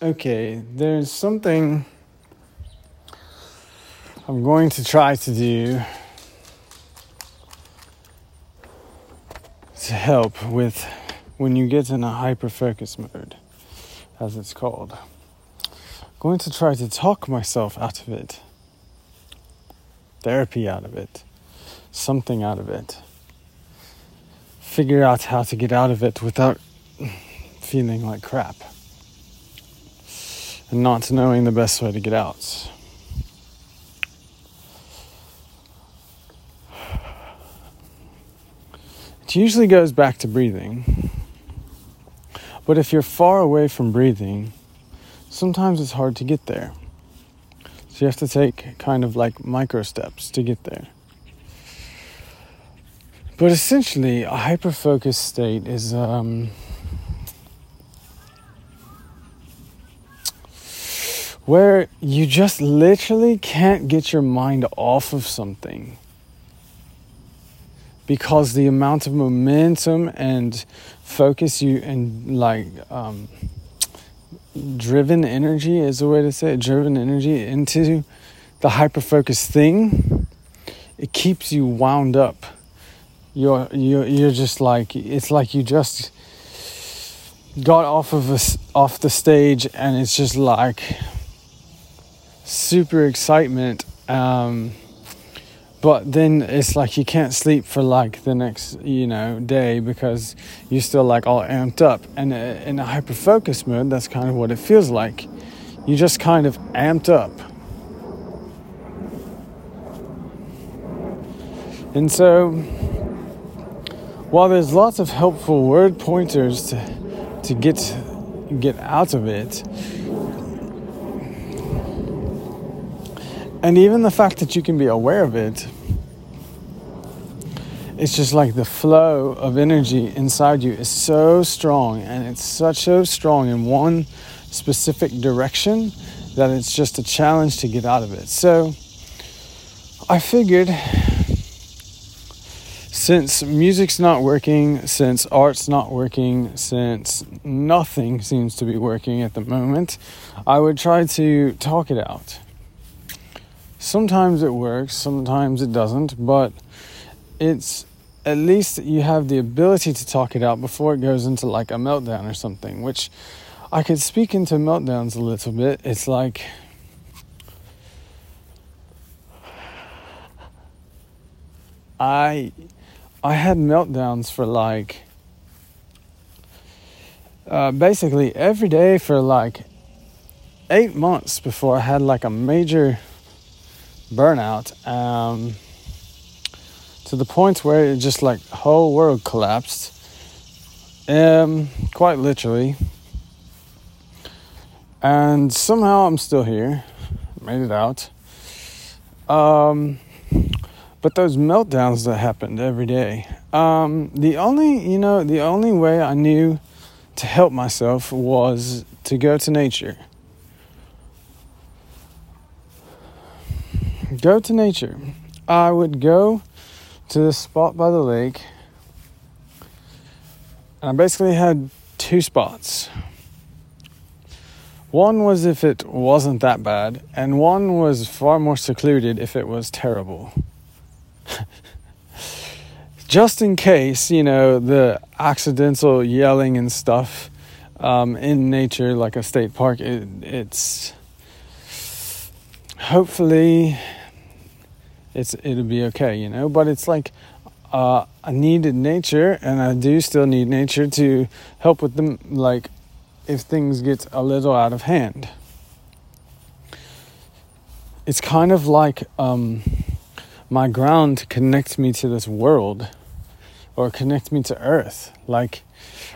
Okay, there's something I'm going to try to do to help with when you get in a hyper-focus mode, as it's called. I'm going to try to talk myself out of it. Therapy out of it. Something out of it. Figure out how to get out of it without feeling like crap and not knowing the best way to get out. It usually goes back to breathing, but if you're far away from breathing, sometimes it's hard to get there. So you have to take kind of like micro steps to get there. But essentially, a hyper-focused state is where you just literally can't get your mind off of something because the amount of momentum and focus driven energy is a way to say it, driven energy into the hyper-focused thing, it keeps you wound up. You're just like, it's like you just got off the stage, and it's just like super excitement, but then it's like you can't sleep for like the next day because you're still like all amped up. And in a hyper focus mode, that's kind of what it feels like. You just kind of amped up. And so, while there's lots of helpful word pointers to get out of it, and even the fact that you can be aware of it, it's just like the flow of energy inside you is so strong, and it's so strong in one specific direction that it's just a challenge to get out of it. So I figured, since music's not working, since art's not working, since nothing seems to be working at the moment, I would try to talk it out. Sometimes it works, sometimes it doesn't, but it's at least you have the ability to talk it out before it goes into like a meltdown or something, which I could speak into meltdowns a little bit. It's like, I had meltdowns for like basically every day for like 8 months before I had like a major burnout, to the point where it just like whole world collapsed, quite literally. And somehow I'm still here, made it out. But those meltdowns that happened every day, the only way I knew to help myself was to go to nature. Go to nature. I would go to this spot by the lake, and I basically had two spots. One was if it wasn't that bad, and one was far more secluded if it was terrible. Just in case, the accidental yelling and stuff in nature, like a state park, it's hopefully it'll be okay, But it's like I needed nature, and I do still need nature to help with them, like if things get a little out of hand. It's kind of like my ground connects me to this world, or connect me to earth. Like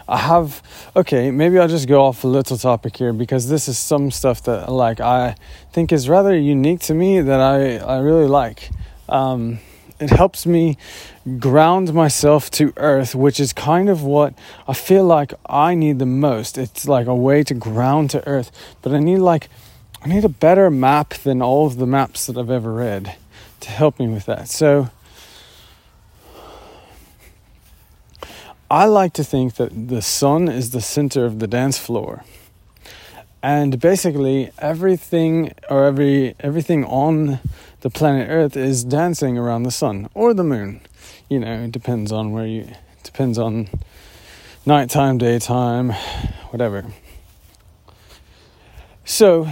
maybe I'll just go off a little topic here, because this is some stuff that like I think is rather unique to me that I really like. It helps me ground myself to earth, which is kind of what I feel like I need the most. It's like a way to ground to earth, but I need a better map than all of the maps that I've ever read to help me with that. So I like to think that the sun is the center of the dance floor, And basically everything on the planet Earth is dancing around the sun or the moon. You know, it depends on where you... Depends on nighttime, daytime, whatever. So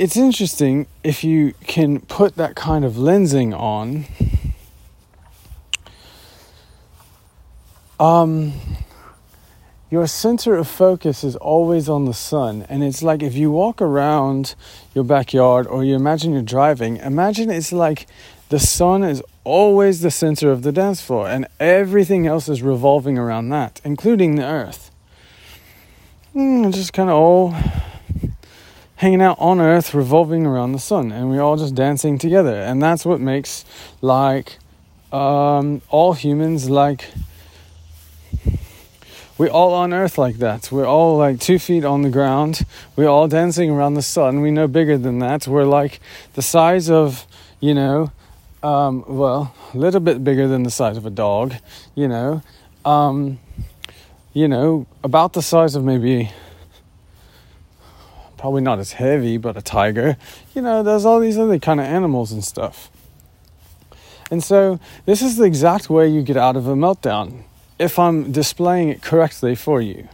it's interesting if you can put that kind of lensing on. Your center of focus is always on the sun. And it's like if you walk around your backyard or you imagine you're driving, imagine it's like the sun is always the center of the dance floor and everything else is revolving around that, including the earth. Just kind of all hanging out on earth, revolving around the sun, and we're all just dancing together. And that's what makes like all humans, like we're all on earth like that. We're all like 2 feet on the ground. We're all dancing around the sun. We're no bigger than that. We're like the size of, you know, well, a little bit bigger than the size of a dog, about the size of maybe, probably not as heavy, but a tiger. You know, there's all these other kind of animals and stuff. And so this is the exact way you get out of a meltdown, if I'm displaying it correctly for you.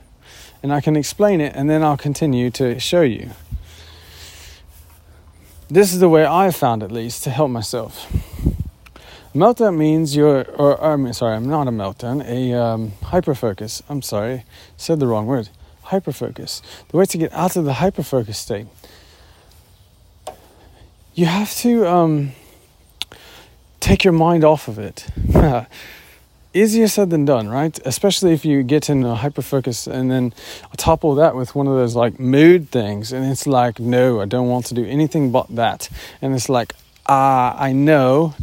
And I can explain it, and then I'll continue to show you. This is the way I found, at least, to help myself. Meltdown means hyperfocus. I'm sorry, said the wrong word. Hyperfocus. The way to get out of the hyperfocus state, you have to take your mind off of it. Easier said than done, right? Especially if you get in a hyperfocus and then topple that with one of those like mood things, and it's like, no, I don't want to do anything but that. And it's like, I know.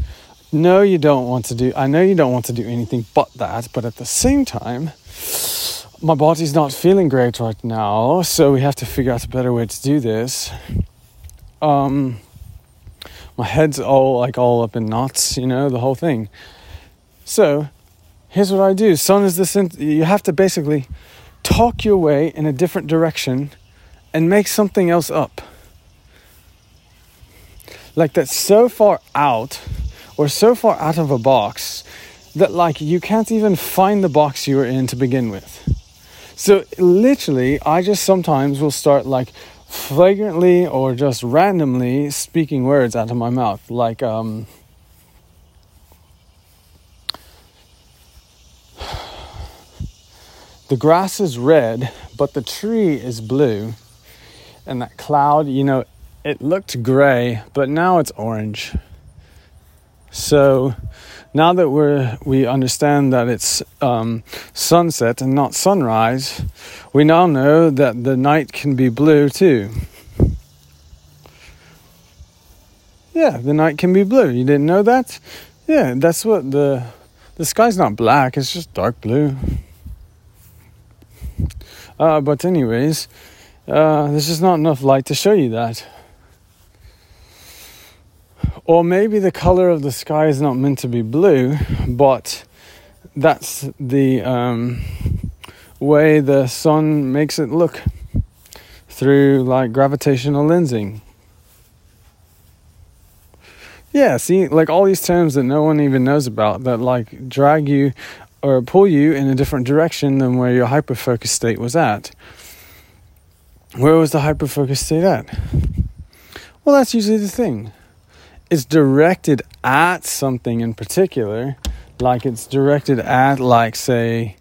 No, you don't want to do. I know you don't want to do anything but that. But at the same time, my body's not feeling great right now, so we have to figure out a better way to do this. My head's all up in knots, you know, the whole thing. So here's what I do. Sun is the center. You have to basically talk your way in a different direction and make something else up. Like that's so far out or so far out of a box that like you can't even find the box you were in to begin with. So literally, I just sometimes will start like flagrantly or just randomly speaking words out of my mouth. Like, the grass is red, but the tree is blue. And that cloud, you know, it looked gray, but now it's orange. So now that we understand that it's sunset and not sunrise, we now know that the night can be blue too. Yeah, the night can be blue. You didn't know that? Yeah, that's what the sky's not black, it's just dark blue. But anyways, there's just not enough light to show you that. Or maybe the color of the sky is not meant to be blue, but that's the way the sun makes it look through like gravitational lensing. Yeah, see, like all these terms that no one even knows about that like drag you or pull you in a different direction than where your hyperfocus state was at. Where was the hyperfocus state at? Well, that's usually the thing. It's directed at something in particular. Like it's directed at, like, say,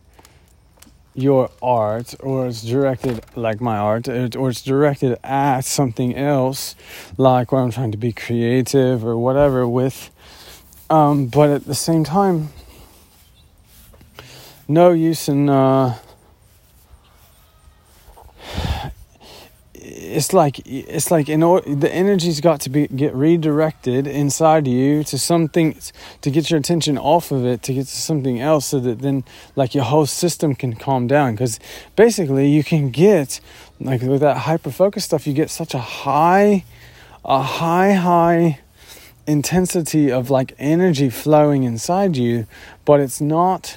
your art, or it's directed, like my art, or it's directed at something else, like where I'm trying to be creative or whatever with. But at the same time, no use in, it's like in order, the energy's got to get redirected inside you to something, to get your attention off of it, to get to something else, so that then like your whole system can calm down. Because basically you can get, like with that hyper-focus stuff, you get such a high intensity of like energy flowing inside you, but it's not...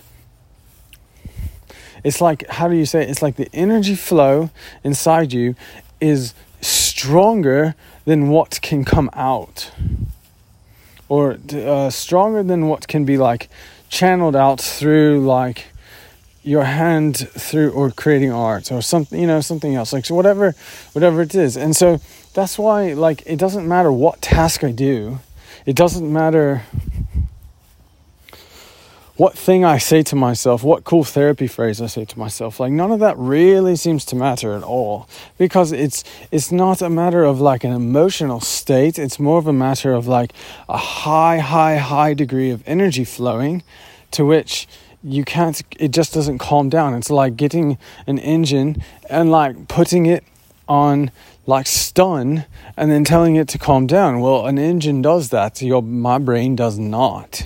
It's like, how do you say it? It's like the energy flow inside you is stronger than what can come out, or stronger than what can be like channeled out through like your hand through, or creating art or something, you know, something else, like, so whatever it is. And so that's why, like, it doesn't matter what task I do, it doesn't matter what thing I say to myself, what cool therapy phrase I say to myself, like, none of that really seems to matter at all, because it's not a matter of like an emotional state, it's more of a matter of like a high degree of energy flowing, to which you can't, it just doesn't calm down. It's like getting an engine and like putting it on like stun and then telling it to calm down. Well, an engine does that, my brain does not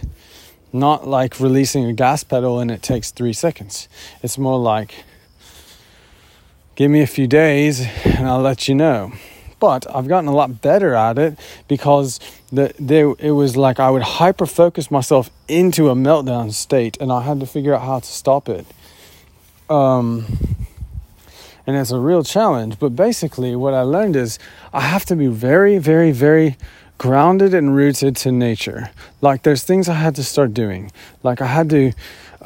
like releasing a gas pedal and it takes 3 seconds. It's more like, give me a few days and I'll let you know. But I've gotten a lot better at it, because it was like I would hyper-focus myself into a meltdown state, and I had to figure out how to stop it. And it's a real challenge. But basically what I learned is I have to be very, very, very grounded and rooted to nature. Like, there's things I had to start doing. Like, I had to...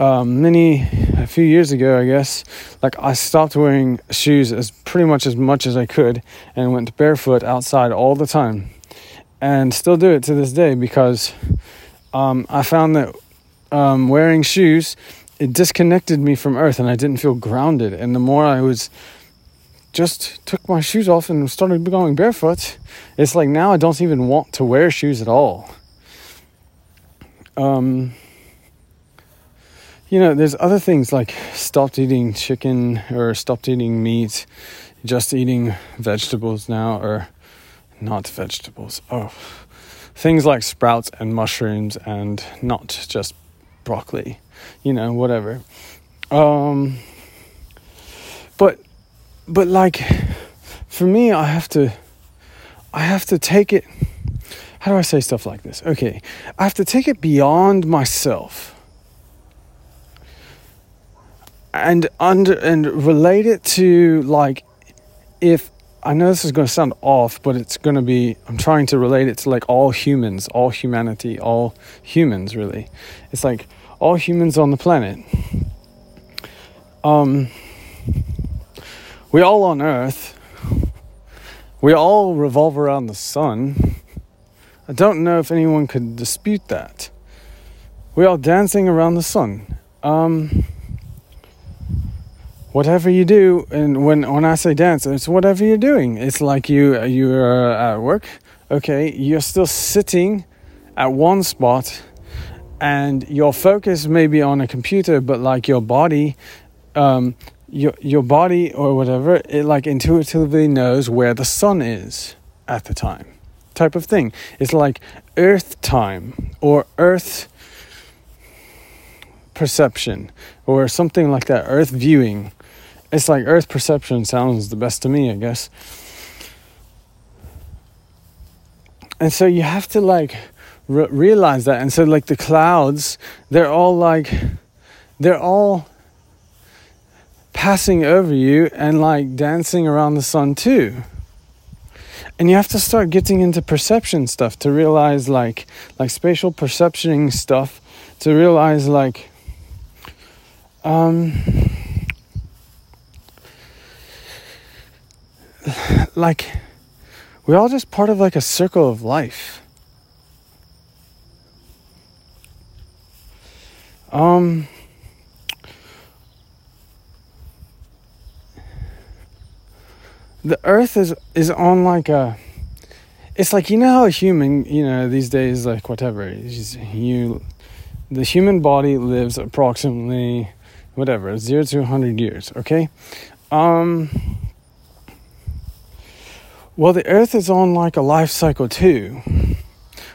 a few years ago, I guess, like, I stopped wearing shoes as pretty much as I could, and went barefoot outside all the time, and still do it to this day, because I found that wearing shoes, it disconnected me from earth, and I didn't feel grounded. And the more I was just took my shoes off and started going barefoot, it's like now I don't even want to wear shoes at all. You know, there's other things, like stopped eating chicken or stopped eating meat, just eating vegetables now, or not vegetables. Oh, things like sprouts and mushrooms and not just broccoli, you know, whatever. But like, for me, I have to take it. How do I say stuff like this? Okay. I have to take it beyond myself, and relate it to, like, if I know this is going to sound off, but it's going to be, I'm trying to relate it to like all humans, really. It's like all humans on the planet. We all on Earth, we all revolve around the sun. I don't know if anyone could dispute that. We are dancing around the sun. Whatever you do, and when I say dance, it's whatever you're doing. It's like you're at work, okay, you're still sitting at one spot, and your focus may be on a computer, but like your body, your body or whatever, it like intuitively knows where the sun is at the time, type of thing. It's like Earth time, or Earth perception, or something like that, Earth viewing. It's like Earth perception sounds the best to me, I guess. And so you have to like realize that. And so like the clouds, they're all passing over you and like dancing around the sun too. And you have to start getting into perception stuff to realize like spatial perception stuff, to realize like like we're all just part of like a circle of life. The Earth is on like a, it's like, you know how a human, you know, these days, like, whatever, the human body lives approximately, whatever, 0 to 100 years, okay? Well, the Earth is on like a life cycle too,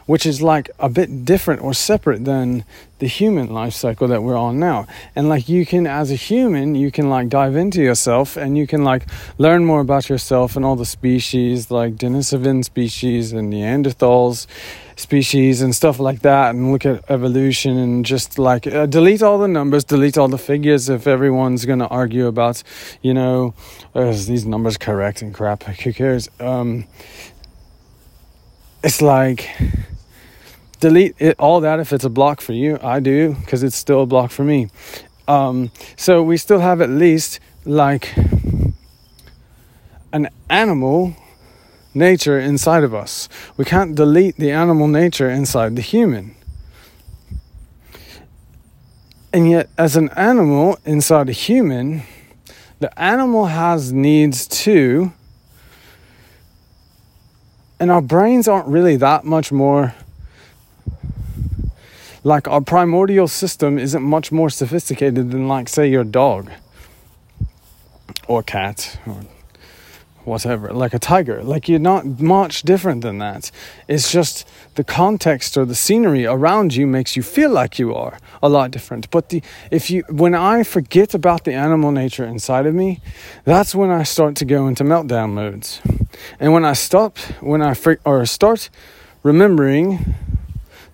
which is like a bit different or separate than the human life cycle that we're on now. And like you can, as a human, you can like dive into yourself and you can like learn more about yourself and all the species, like Denisovan species and Neanderthals species and stuff like that, and look at evolution and just like delete all the numbers, delete all the figures if everyone's going to argue about, you know, is these numbers correct and crap, who cares. It's like delete it, all that, if it's a block for you. I do, because it's still a block for me. So we still have at least like an animal nature inside of us. We can't delete the animal nature inside the human. And yet as an animal inside a human, the animal has needs too. And our brains aren't really that much more, like our primordial system isn't much more sophisticated than like, say, your dog or cat or whatever, like a tiger. Like you're not much different than that. It's just the context or the scenery around you makes you feel like you are a lot different. But when I forget about the animal nature inside of me, that's when I start to go into meltdown modes. And when I start remembering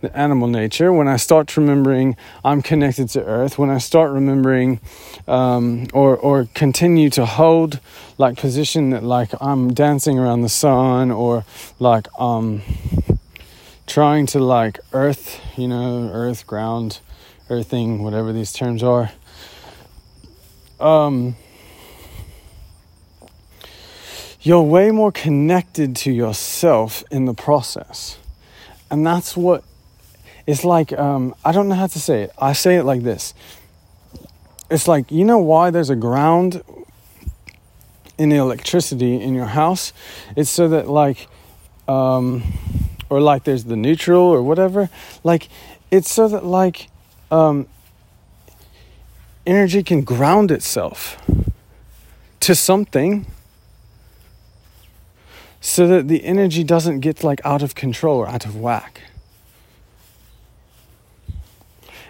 the animal nature, when I start remembering I'm connected to earth, when I start remembering or continue to hold like position that like I'm dancing around the sun, or like trying to like earth, you know, earth, ground, earthing, whatever these terms are. You're way more connected to yourself in the process. And that's what it's like. I don't know how to say it. I say it like this. It's like, you know why there's a ground in the electricity in your house? It's so that like, or like there's the neutral or whatever. Like, it's so that like energy can ground itself to something, so that the energy doesn't get like out of control or out of whack.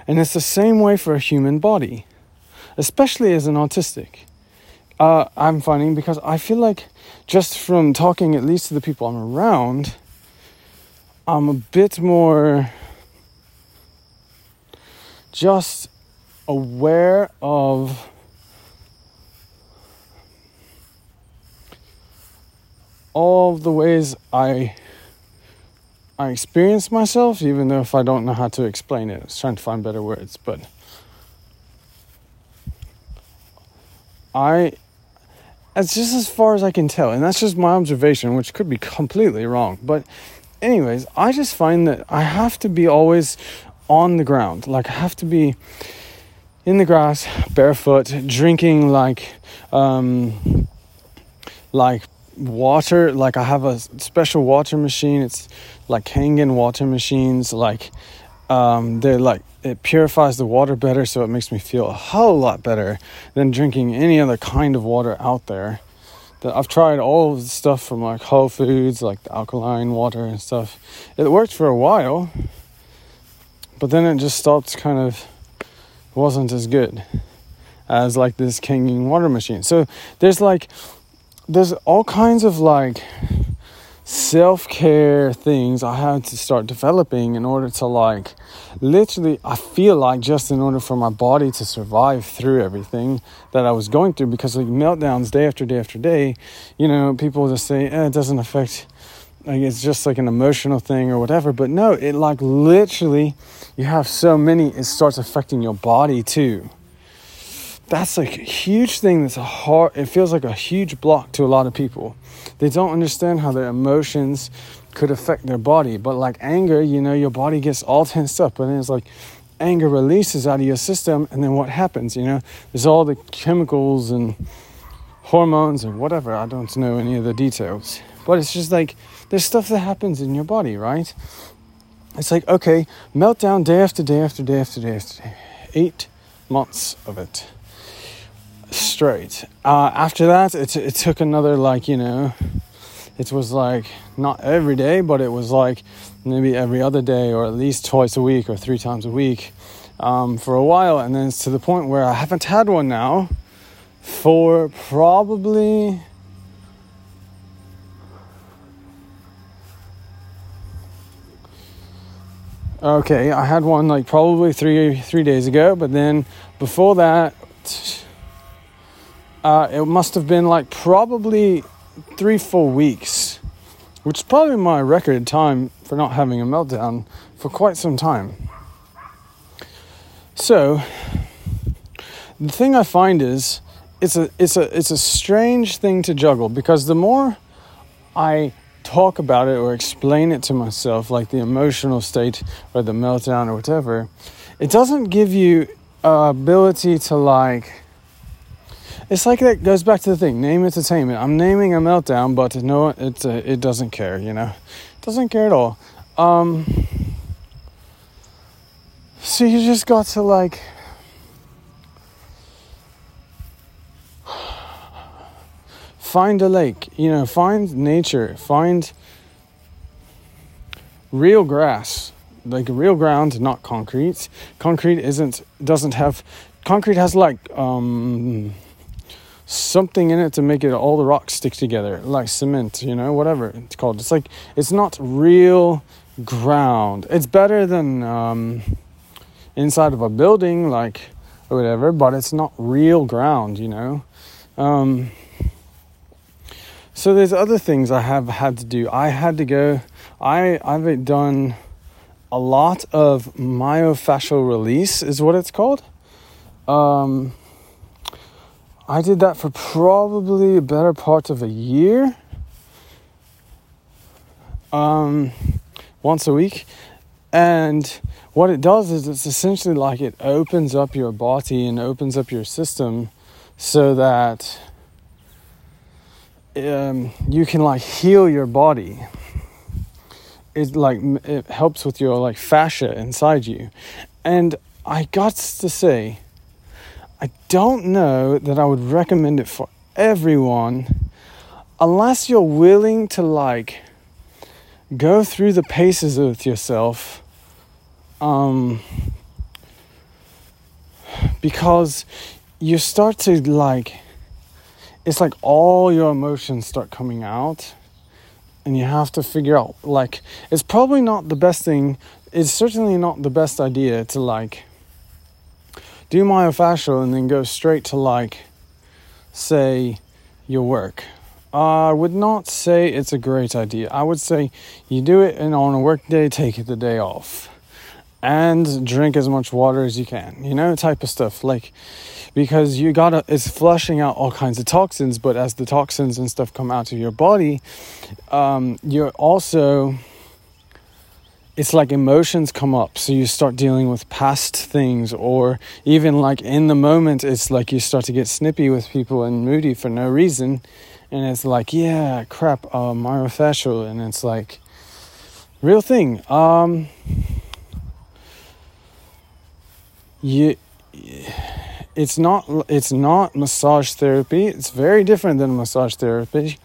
And it's the same way for a human body, especially as an autistic. I'm finding, because I feel like just from talking at least to the people I'm around, I'm a bit more just aware of all the ways I experience myself, even though if I don't know how to explain it. I was trying to find better words, but it's just as far as I can tell, and that's just my observation, which could be completely wrong. But anyways, I just find that I have to be always on the ground. Like I have to be in the grass, barefoot, drinking like water. Like I have a special water machine. It's like Kangen water machines. Like they're like, it purifies the water better, so it makes me feel a whole lot better than drinking any other kind of water out there. That I've tried all of the stuff from like Whole Foods, like the alkaline water and stuff. It worked for a while, but then it just stopped. Kind of wasn't as good as like this Kangen water machine. So there's all kinds of like self-care things I had to start developing in order to like, literally, I feel like just in order for my body to survive through everything that I was going through, because like meltdowns day after day after day, you know, people just say, it doesn't affect, like it's just like an emotional thing or whatever. But no, it like literally, you have so many, it starts affecting your body too. That's like a huge thing. It feels like a huge block to a lot of people. They don't understand how their emotions could affect their body. But like anger, you know, your body gets all tensed up, and then it's like anger releases out of your system, and then what happens, you know? There's all the chemicals and hormones and whatever. I don't know any of the details. But it's just like, there's stuff that happens in your body, right? It's like, okay, meltdown day after day after day after day after day. 8 months of it. Straight. After that, it took another, like, you know, it was like not every day, but it was like maybe every other day or at least twice a week or three times a week for a while. And then it's to the point where I haven't had one now for probably 3 days ago, but then before that, it must have been like probably 3-4 weeks, which is probably my record time for not having a meltdown for quite some time. So the thing I find is it's a strange thing to juggle, because the more I talk about it or explain it to myself, like the emotional state or the meltdown or whatever, it doesn't give you ability to like, it's like that goes back to the thing, name entertainment. I'm naming a meltdown, but no, it doesn't care, you know, it doesn't care at all. So you just got to like, find a lake, you know, find nature, find real grass, like real ground, not concrete. Concrete has like something in it to make it all the rocks stick together, like cement, you know, whatever it's called. It's like, it's not real ground. It's better than inside of a building, like or whatever, but it's not real ground, you know. So there's other things I have had to do. I had to go, I've done a lot of myofascial release is what it's called. I did that for probably a better part of a year. Once a week. And what it does is it's essentially like it opens up your body and opens up your system so that you can like heal your body. It helps with your like fascia inside you. And I got to say, I don't know that I would recommend it for everyone unless you're willing to like go through the paces with yourself, because you start to like, it's like all your emotions start coming out and you have to figure out, like, it's probably not the best thing. It's certainly not the best idea to like do myofascial and then go straight to like, say, your work. I would not say it's a great idea. I would say you do it and on a work day, take the day off and drink as much water as you can, you know, type of stuff. Like, because you gotta, it's flushing out all kinds of toxins, but as the toxins and stuff come out of your body, you're also, it's like emotions come up. So you start dealing with past things, or even like in the moment, it's like you start to get snippy with people and moody for no reason. And it's like, yeah, crap, myofascial. And it's like, real thing. It's not massage therapy. It's very different than massage therapy.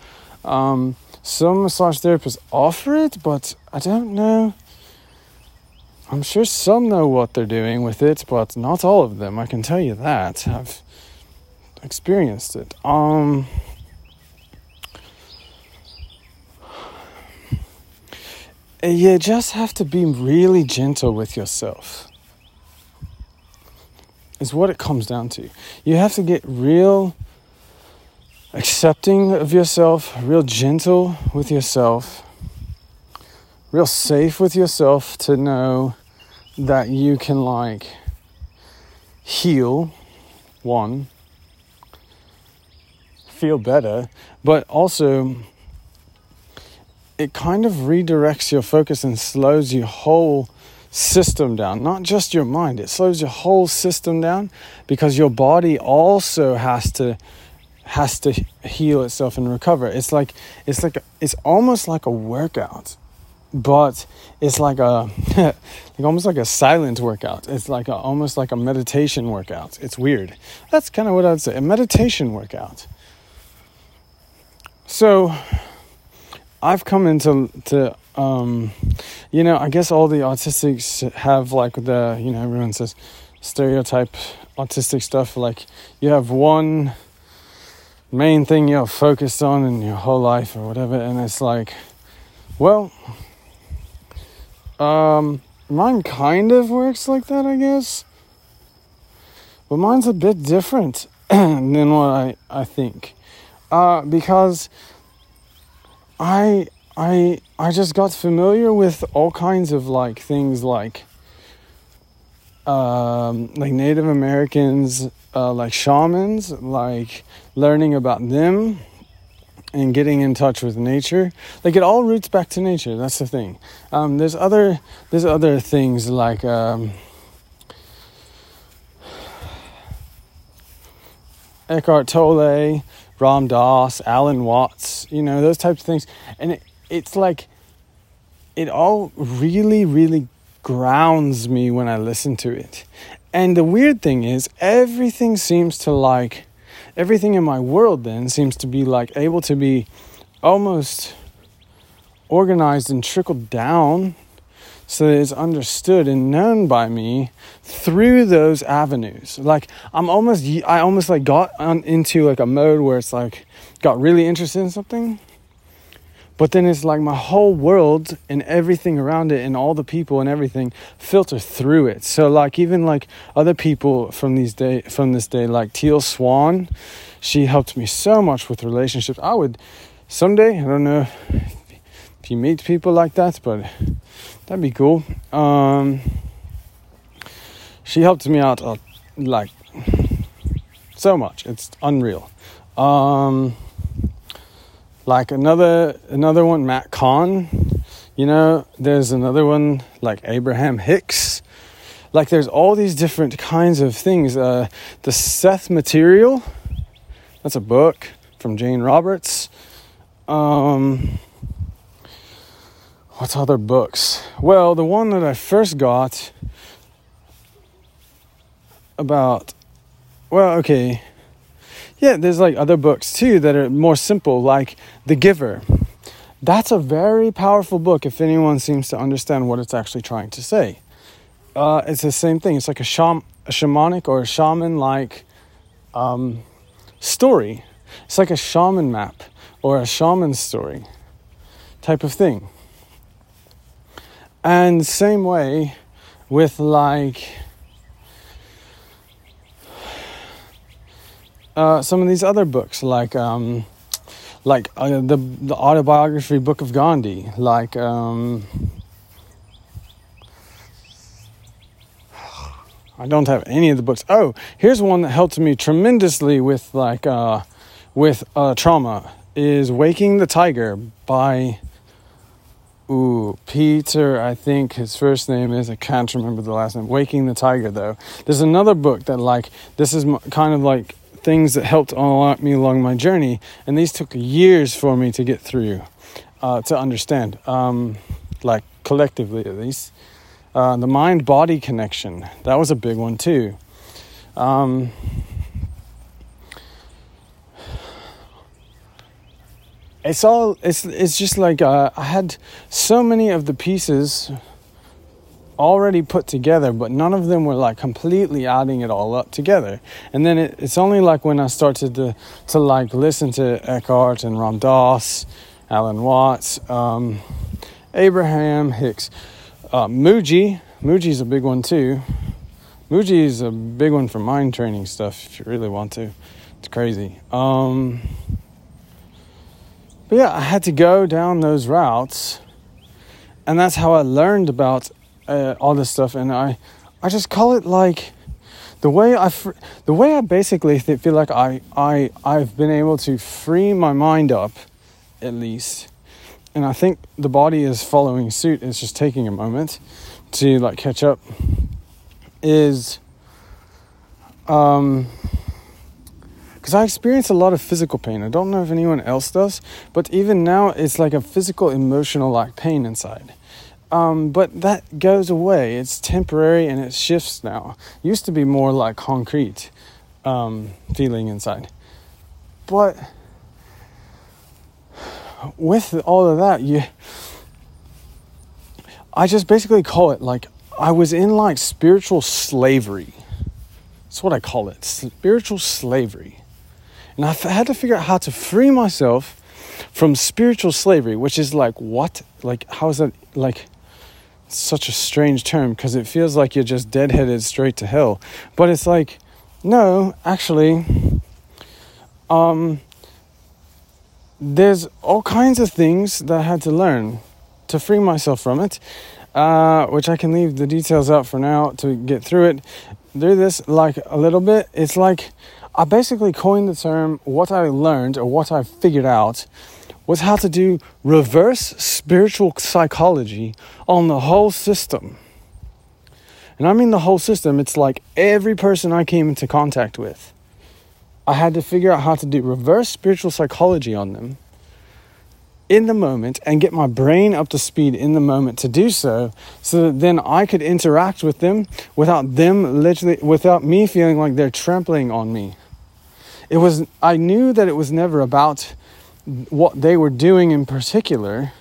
Some massage therapists offer it, but I don't know. I'm sure some know what they're doing with it, but not all of them. I can tell you that. I've experienced it. You just have to be really gentle with yourself. Is what it comes down to. You have to get real accepting of yourself, real gentle with yourself, real safe with yourself to know that you can like heal, one, feel better, but also it kind of redirects your focus and slows your whole system down, not just your mind. It slows your whole system down because your body also has to heal itself and recover. It's like it's almost like a workout, but it's like a like almost like a silent workout. It's like almost like a meditation workout. It's weird. That's kind of what I'd say, a meditation workout. So I've come into you know, I guess all the autistics have like the, you know, everyone says stereotype autistic stuff, like you have one main thing you're focused on in your whole life or whatever, and it's like, well, mine kind of works like that, I guess, but mine's a bit different than what I think, because I just got familiar with all kinds of like things, like Native Americans, like shamans, like learning about them and getting in touch with nature. Like it all roots back to nature. That's the thing. There's other things like, Eckhart Tolle, Ram Dass, Alan Watts, you know, those types of things. And it's like, it all really, really grounds me when I listen to it. And the weird thing is, everything seems to like, everything in my world then seems to be like able to be almost organized and trickled down so that it's understood and known by me through those avenues. Like I almost like got on into like a mode where it's like got really interested in something, but then it's like my whole world and everything around it and all the people and everything filter through it. So like even like other people from this day, like Teal Swan, she helped me so much with relationships. I would someday, I don't know if you meet people like that, but that'd be cool. She helped me out like so much. It's unreal. Like another one, Matt Kahn. You know, there's another one like Abraham Hicks. Like there's all these different kinds of things. The Seth material. That's a book from Jane Roberts. What's other books? Well, the one that I first got about... Well, okay. Yeah, there's like other books too that are more simple, like The Giver. That's a very powerful book if anyone seems to understand what it's actually trying to say. It's the same thing. It's like a shamanic or a shaman-like story. It's like a shaman map or a shaman story type of thing. And same way with like some of these other books, like the autobiography book of Gandhi, like I don't have any of the books. Oh, here's one that helped me tremendously with like with trauma is Waking the Tiger by. Ooh, Peter, I think his first name is, I can't remember the last name, Waking the Tiger, though. There's another book that, like, this is kind of, like, things that helped unlock me along my journey, and these took years for me to get through, to understand, like, collectively, at least. The mind-body connection, that was a big one, too. It's just like I had so many of the pieces already put together, but none of them were like completely adding it all up together. And then it's only like when I started to like listen to Eckhart and Ram Dass, Alan Watts, Abraham Hicks, Muji. Muji's a big one too. Muji is a big one for mind training stuff if you really want to. It's crazy. But yeah, I had to go down those routes, and that's how I learned about all this stuff. And I just call it like the way I basically feel like I've been able to free my mind up, at least. And I think the body is following suit. It's just taking a moment to like catch up. Is because I experience a lot of physical pain. I don't know if anyone else does, but even now it's like a physical, emotional like pain inside. But that goes away. It's temporary and it shifts now. It used to be more like concrete feeling inside. But with all of that, I just basically call it like I was in like spiritual slavery. That's what I call it, spiritual slavery. And I had to figure out how to free myself from spiritual slavery, which is like, what? Like, how is that? Like, such a strange term, because it feels like you're just deadheaded straight to hell. But it's like, no, actually, there's all kinds of things that I had to learn to free myself from it, which I can leave the details out for now to get through it. Do this like a little bit. It's like I basically coined the term, what I learned or what I figured out was how to do reverse spiritual psychology on the whole system. And I mean the whole system. It's like every person I came into contact with, I had to figure out how to do reverse spiritual psychology on them in the moment and get my brain up to speed in the moment to do so, so that then I could interact with them without them literally, without me feeling like they're trampling on me. It was, I knew that it was never about what they were doing in particular.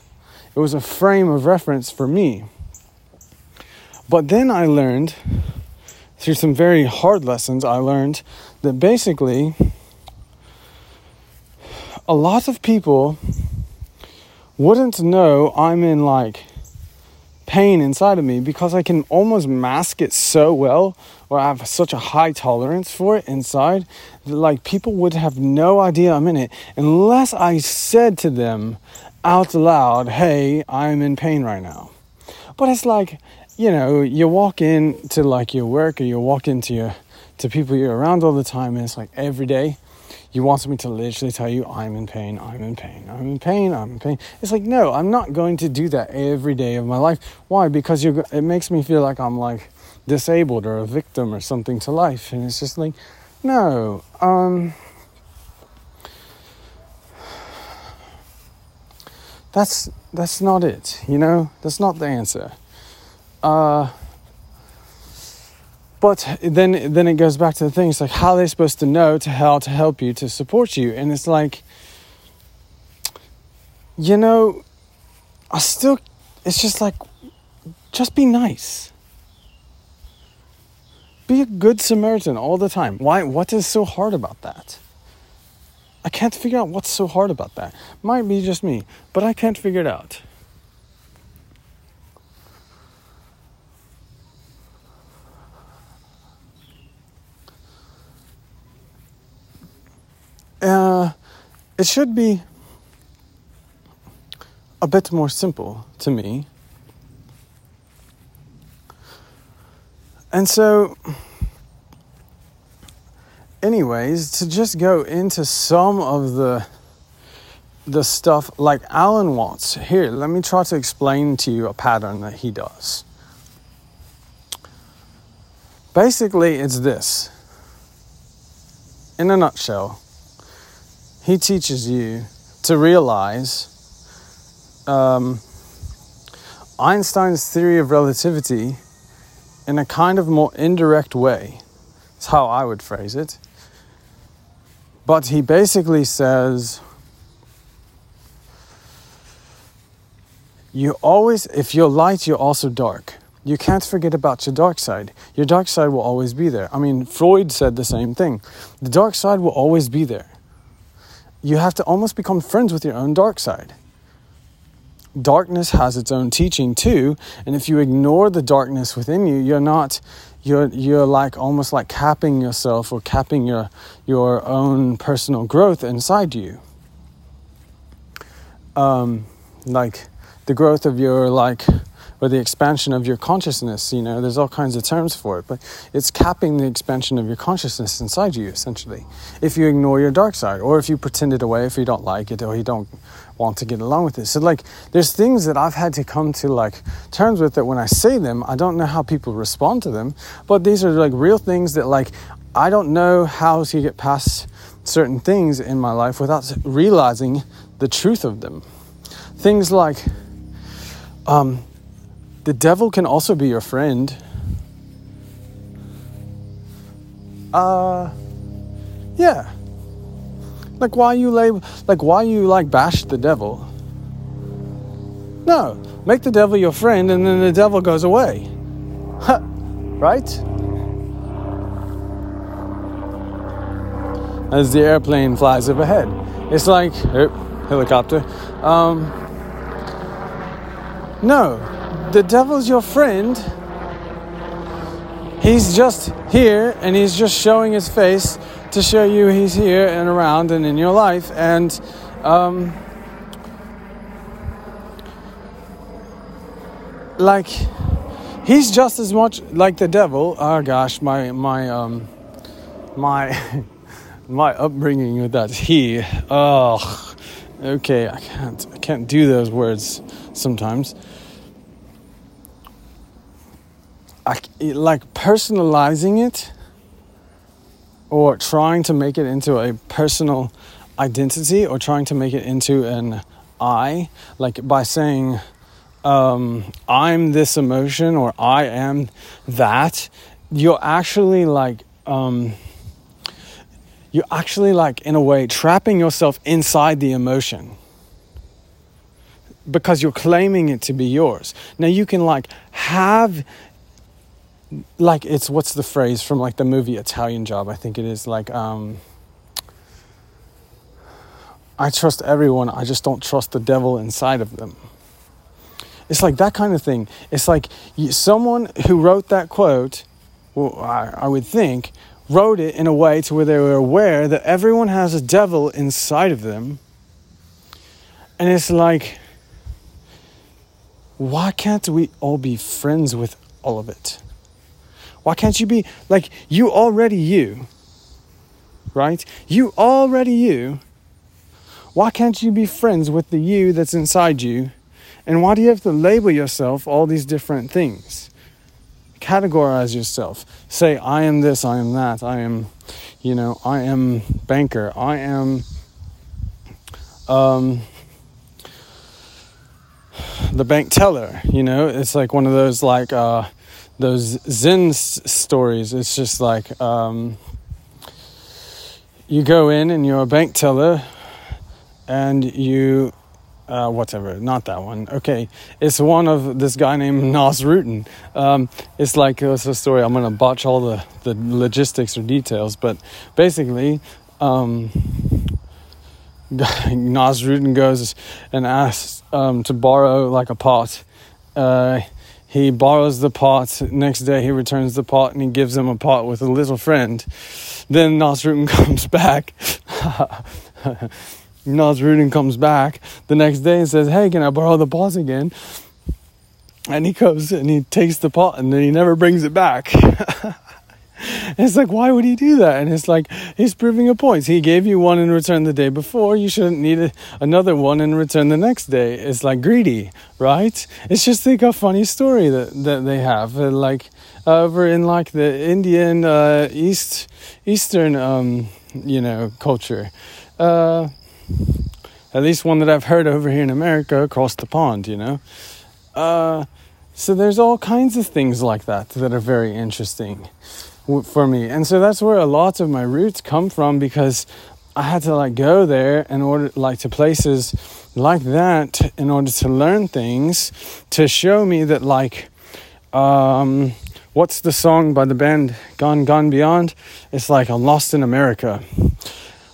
It was a frame of reference for me. But then I learned, through some very hard lessons, I learned that basically a lot of people wouldn't know I'm in like pain inside of me because I can almost mask it so well, or I have such a high tolerance for it inside, that like people would have no idea I'm in it unless I said to them out loud, hey, I'm in pain right now. But it's like, you know, you walk into like your work, or you walk into to people you're around all the time, and it's like every day you want somebody to literally tell you, I'm in pain, I'm in pain, I'm in pain, I'm in pain. It's like, no, I'm not going to do that every day of my life. Why? Because it makes me feel like I'm like disabled or a victim or something to life. And it's just like, no. That's not it, you know? That's not the answer. But then it goes back to the thing. It's like, how are they supposed to know how to help you, to support you? And it's like, you know, it's just like, just be nice. Be a good Samaritan all the time. Why? What is so hard about that? I can't figure out what's so hard about that. Might be just me, but I can't figure it out. It should be a bit more simple to me. And so, anyways, to just go into some of the stuff, like Alan Watts. Here, let me try to explain to you a pattern that he does. Basically, it's this. In a nutshell, he teaches you to realize Einstein's theory of relativity in a kind of more indirect way. That's how I would phrase it. But he basically says, you always, if you're light, you're also dark. You can't forget about your dark side. Your dark side will always be there. I mean, Freud said the same thing. The dark side will always be there. You have to almost become friends with your own dark side. Darkness has its own teaching too, and if you ignore the darkness within you, you're like almost like capping yourself or capping your own personal growth inside you. Like the growth of your or the expansion of your consciousness, you know, there's all kinds of terms for it, but it's capping the expansion of your consciousness inside you, essentially, if you ignore your dark side, or if you pretend it away, if you don't like it, or you don't want to get along with it. So, like, there's things that I've had to come to, like, terms with, that when I say them, I don't know how people respond to them, but these are, like, real things that, like, I don't know how to get past certain things in my life without realizing the truth of them. Things like, the devil can also be your friend. Yeah. Like, why you bash the devil? No, make the devil your friend, and then the devil goes away. Huh, right? As the airplane flies overhead, it's like helicopter. No, the devil's your friend. He's just here, and he's just showing his face to show you he's here and around and in your life. And like, he's just as much like the devil. Oh gosh, my upbringing with that he. Oh, okay, I can't do those words sometimes. Like personalizing it or trying to make it into a personal identity or trying to make it into an I, like by saying I'm this emotion or I am that, you're actually in a way trapping yourself inside the emotion because you're claiming it to be yours. Now you can have what's the phrase from the movie Italian Job? I think it is I trust everyone, I just don't trust the devil inside of them. It's like that kind of thing. It's like someone who wrote that quote, well, I would think, wrote it in a way to where they were aware that everyone has a devil inside of them. And it's like, why can't we all be friends with all of it? Why can't you be like you, right? You. Why can't you be friends with the you that's inside you? And why do you have to label yourself all these different things? Categorize yourself. Say, I am this, I am that, I am, I am banker, I am the bank teller. It's like one of those those Zen stories. It's just like you go in and you're a bank teller and you whatever, not that one. Okay, it's one of this guy named Nasrudin. It's a story. I'm gonna botch all the logistics or details, but basically Nasrudin goes and asks to borrow a pot. He borrows the pot. Next day, he returns the pot and he gives him a pot with a little friend. Then Nasrudin comes back. Nasrudin comes back the next day and says, "Hey, can I borrow the pot again?" And he goes and he takes the pot and then he never brings it back. It's like, why would he do that? And it's like, he's proving a point. He gave you one in return the day before. You shouldn't need another one in return the next day. It's like greedy, right? It's just like a funny story that they have. Over in the Indian, Eastern, culture. At least one that I've heard over here in America across the pond, So there's all kinds of things like that are very interesting for me. And so that's where a lot of my roots come from, because I had to go there in order to places like that in order to learn things to show me that what's the song by the band Gone Gone Beyond? It's I'm lost in America.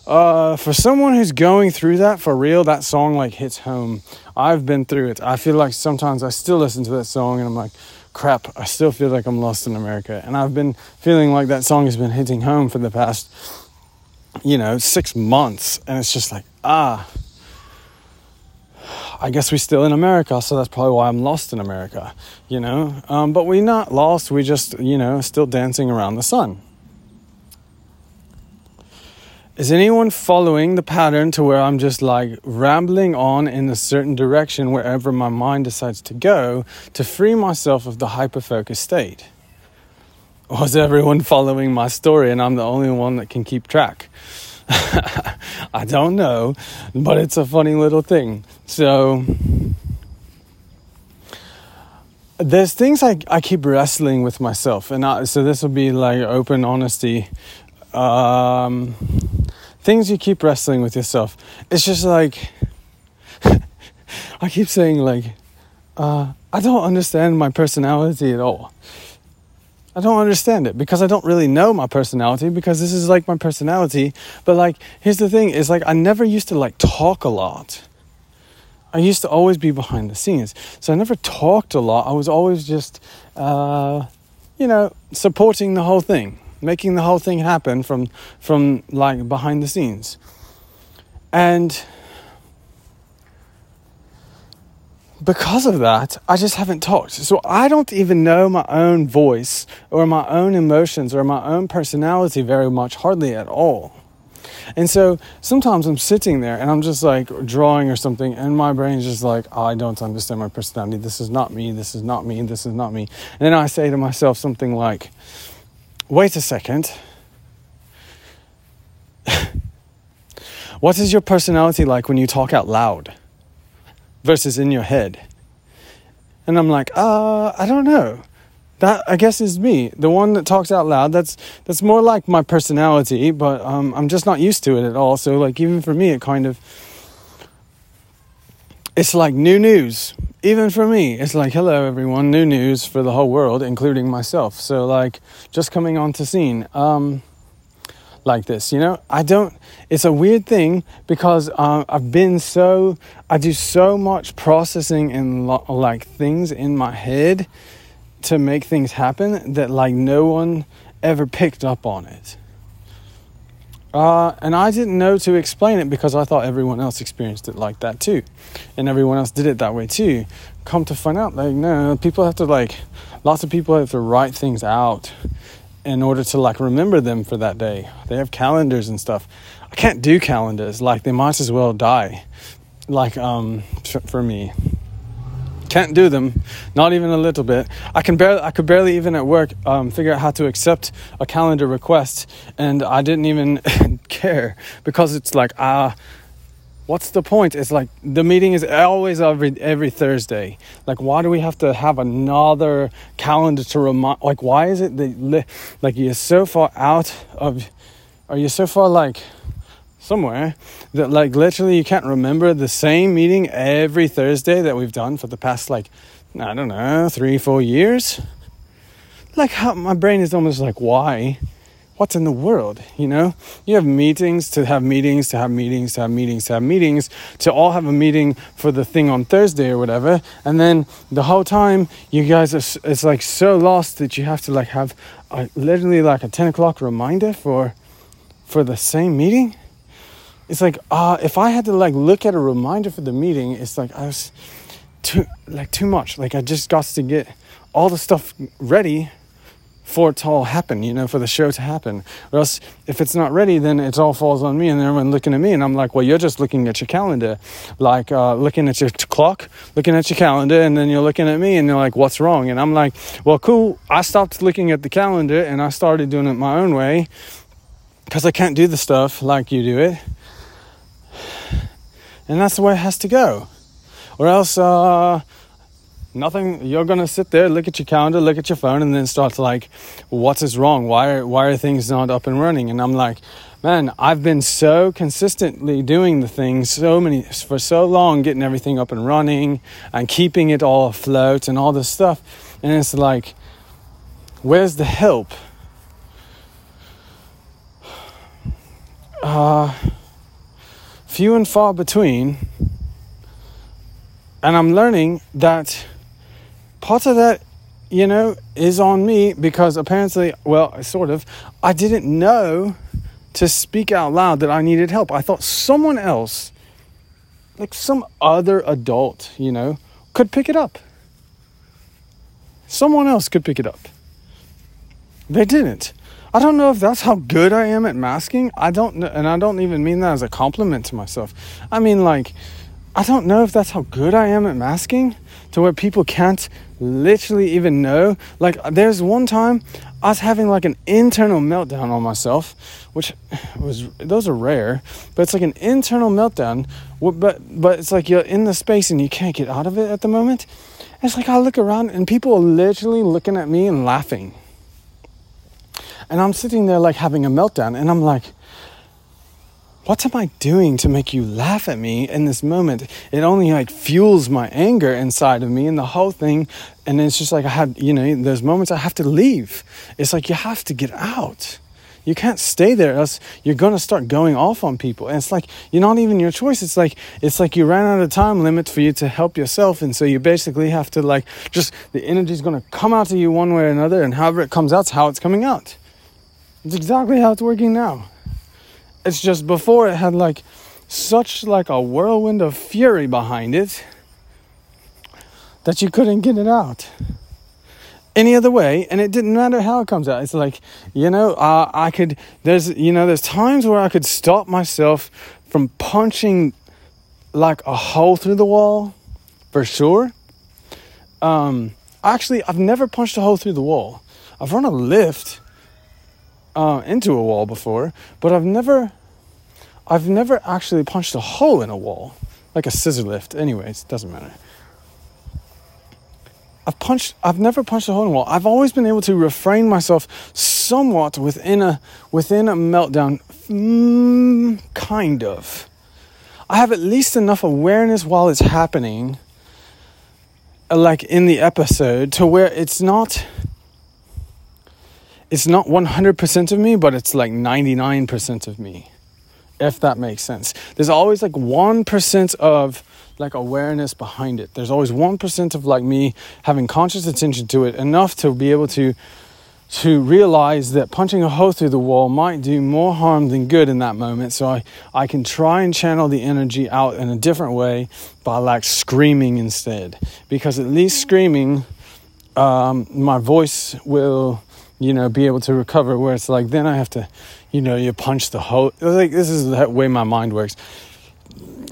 For someone who's going through that for real, that song hits home. I've been through it. I feel like sometimes I still listen to that song and I'm like, crap, I still feel like I'm lost in America. And I've been feeling like that song has been hitting home for the past, 6 months. And it's just I guess we're still in America. So that's probably why I'm lost in America, but we're not lost. We just, still dancing around the sun. Is anyone following the pattern to where I'm just rambling on in a certain direction wherever my mind decides to go to free myself of the hyperfocus state? Or is everyone following my story and I'm the only one that can keep track? I don't know, but it's a funny little thing. So there's things I keep wrestling with myself. So this will be open honesty. things you keep wrestling with yourself. It's just like, I keep saying like, I don't understand my personality at all. I don't understand it because I don't really know my personality, because this is like my personality. But like, here's the thing, is like, I never used to like talk a lot. I used to always be behind the scenes. So I never talked a lot. I was always just, supporting the whole thing, making the whole thing happen from like behind the scenes. And because of that, I just haven't talked. So I don't even know my own voice or my own emotions or my own personality very much, hardly at all. And so sometimes I'm sitting there and I'm just like drawing or something, and my brain's just like, oh, I don't understand my personality. This is not me. And then I say to myself something like, wait a second. What is your personality like when you talk out loud versus in your head? And I'm like, I don't know. That, I guess, is me. The one that talks out loud, that's more like my personality, but I'm just not used to it at all. So, like, even for me, it kind of... it's like new news. Even for me, it's like, hello, everyone. New news for the whole world, including myself. So, like, just coming onto scene like this, you know? I don't... it's a weird thing because I've been so... I do so much processing and, like, things in my head to make things happen that like no one ever picked up on it, and I didn't know to explain it because I thought everyone else experienced it like that too, and everyone else did it that way too. Come to find out, like, no, people have to, like, lots of people have to write things out in order to like remember them for that day. They have calendars and stuff. I can't do calendars. Like, they might as well die, like, for me. Can't do them, not even a little bit. I could barely even at work figure out how to accept a calendar request, and I didn't even care, because it's like, what's the point? It's like, the meeting is always every Thursday. Like, why do we have to have another calendar to remind? Like, why is it that, like, you're so far out of, or you're so far like somewhere that, like, literally you can't remember the same meeting every Thursday that we've done for the past, like, I don't know, 3-4 years. Like, how my brain is almost like, why? What's in the world, you know? You have meetings to have meetings to have meetings to have meetings to have meetings to all have a meeting for the thing on Thursday or whatever, and then the whole time you guys are, it's like so lost that you have to like have literally like a 10 o'clock reminder for the same meeting. It's like, if I had to like look at a reminder for the meeting, it's like I was too much. Like, I just got to get all the stuff ready for it to all happen, you know, for the show to happen. Or else if it's not ready, then it all falls on me and everyone looking at me. And I'm like, well, you're just looking at your calendar, like looking at your clock, looking at your calendar. And then you're looking at me and you're like, what's wrong? And I'm like, well, cool. I stopped looking at the calendar and I started doing it my own way, because I can't do the stuff like you do it. And that's the way it has to go, or else nothing. You're gonna sit there, look at your calendar, look at your phone, and then start to like, what is wrong? Why are things not up and running? And I'm like, man, I've been so consistently doing the things for so long, getting everything up and running and keeping it all afloat and all this stuff. And it's like, where's the help? Few and far between. And I'm learning that part of that, you know, is on me, because apparently, well, sort of, I didn't know to speak out loud that I needed help. I thought someone else, like some other adult, you know, could pick it up. Someone else could pick it up. They didn't. I don't know if that's how good I am at masking. I don't know, and I don't even mean that as a compliment to myself. I mean, like, I don't know if that's how good I am at masking, to where people can't literally even know. Like, there's one time I was having like an internal meltdown on myself, those are rare, but it's like an internal meltdown. But it's like you're in the space and you can't get out of it at the moment. It's like I look around and people are literally looking at me and laughing. And I'm sitting there like having a meltdown, and I'm like, what am I doing to make you laugh at me in this moment? It only like fuels my anger inside of me and the whole thing. And it's just like I had, you know, there's moments I have to leave. It's like you have to get out. You can't stay there, else you're going to start going off on people. And it's like, you're not even your choice. It's like you ran out of time limit for you to help yourself. And so you basically have to like, just the energy is going to come out of you one way or another. And however it comes out, it's how it's coming out. It's exactly how it's working now. It's just before it had like such like a whirlwind of fury behind it that you couldn't get it out any other way, and it didn't matter how it comes out. It's like, you know, I could, there's, you know, there's times where I could stop myself from punching like a hole through the wall, for sure. Actually, I've never punched a hole through the wall. I've run a lift into a wall before, but I've never actually punched a hole in a wall, like a scissor lift. Anyways, doesn't matter. I've never punched a hole in a wall. I've always been able to refrain myself somewhat within a meltdown, kind of. I have at least enough awareness while it's happening, like in the episode, to where it's not 100% of me, but it's like 99% of me, if that makes sense. There's always like 1% of like awareness behind it. There's always 1% of like me having conscious attention to it, enough to be able to realize that punching a hole through the wall might do more harm than good in that moment. So I can try and channel the energy out in a different way by like screaming instead, because at least screaming, my voice will, you know, be able to recover, where it's like, then I have to, you know, you punch the hole. Like, this is the way my mind works.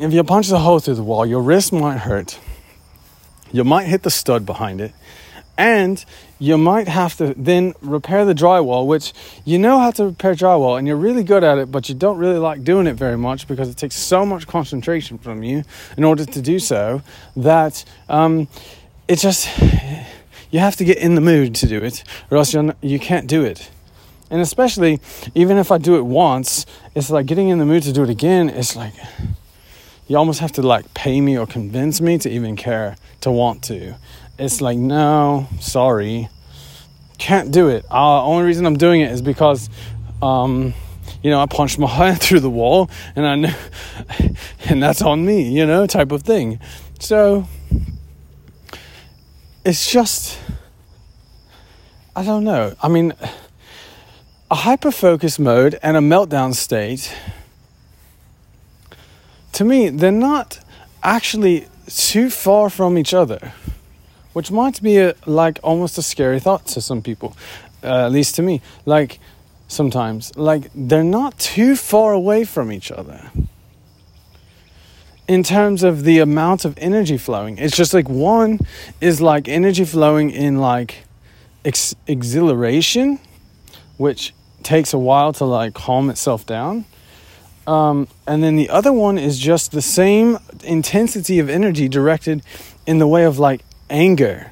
If you punch the hole through the wall, your wrist might hurt. You might hit the stud behind it. And you might have to then repair the drywall, which you know how to repair drywall. And you're really good at it, but you don't really like doing it very much because it takes so much concentration from you in order to do so that it just... You have to get in the mood to do it, or else you can't do it. And especially, even if I do it once, it's like getting in the mood to do it again. It's like... You almost have to like pay me or convince me to even care to want to. It's like, no, sorry, can't do it. Only reason I'm doing it is because, you know, I punched my head through the wall, and I know, and that's on me, you know, type of thing. So it's just, I don't know. I mean, a hyper-focus mode and a meltdown state, to me, they're not actually too far from each other, which might be like almost a scary thought to some people, at least to me. Like sometimes, like they're not too far away from each other in terms of the amount of energy flowing. It's just like one is like energy flowing in like exhilaration, which takes a while to like calm itself down. And then the other one is just the same intensity of energy directed in the way of like anger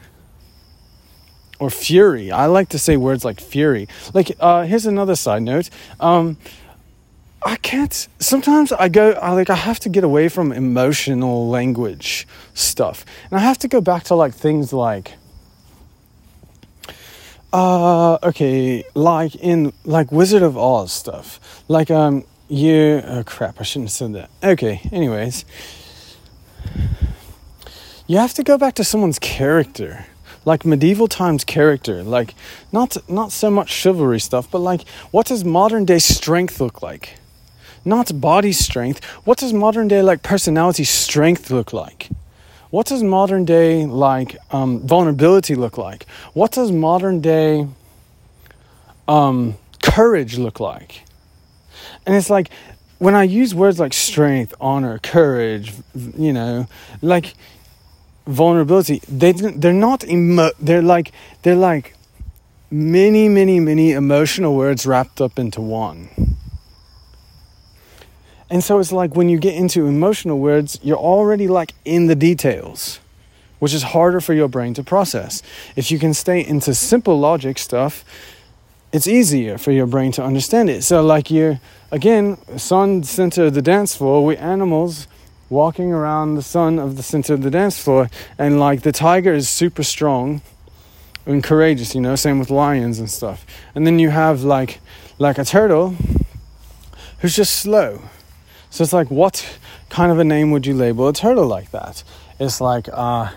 or fury. I like to say words like fury. Like, here's another side note. I can't, sometimes I have to get away from emotional language stuff. And I have to go back to like things like, okay, like in like Wizard of Oz stuff, like, oh crap, I shouldn't have said that. Okay, anyways. You have to go back to someone's character. Like medieval times character. Like, not so much chivalry stuff, but like, what does modern day strength look like? Not body strength. What does modern day, like, personality strength look like? What does modern day, like, vulnerability look like? What does modern day courage look like? And it's like, when I use words like strength, honor, courage, you know, like vulnerability, they're like many, many, many emotional words wrapped up into one. And so it's like when you get into emotional words, you're already like in the details, which is harder for your brain to process. If you can stay into simple logic stuff, it's easier for your brain to understand it. So like you, again, sun center of the dance floor, we animals walking around the sun of the center of the dance floor. And like the tiger is super strong and courageous, you know, same with lions and stuff. And then you have like a turtle who's just slow. So it's like, what kind of a name would you label a turtle like that? It's like, I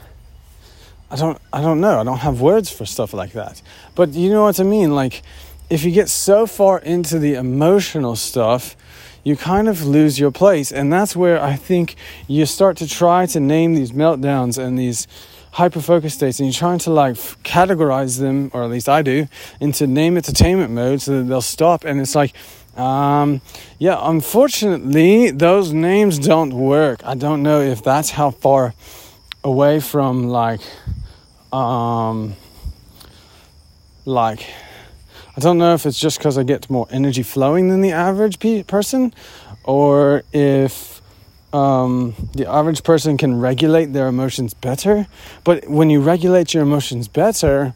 don't know. I don't have words for stuff like that. But you know what I mean? Like, if you get so far into the emotional stuff, you kind of lose your place. And that's where I think you start to try to name these meltdowns and these hyper-focus states. And you're trying to, like, categorize them, or at least I do, into name entertainment mode so that they'll stop. And it's like, yeah, unfortunately, those names don't work. I don't know if that's how far away from, like... I don't know if it's just because I get more energy flowing than the average person, or if the average person can regulate their emotions better. But when you regulate your emotions better,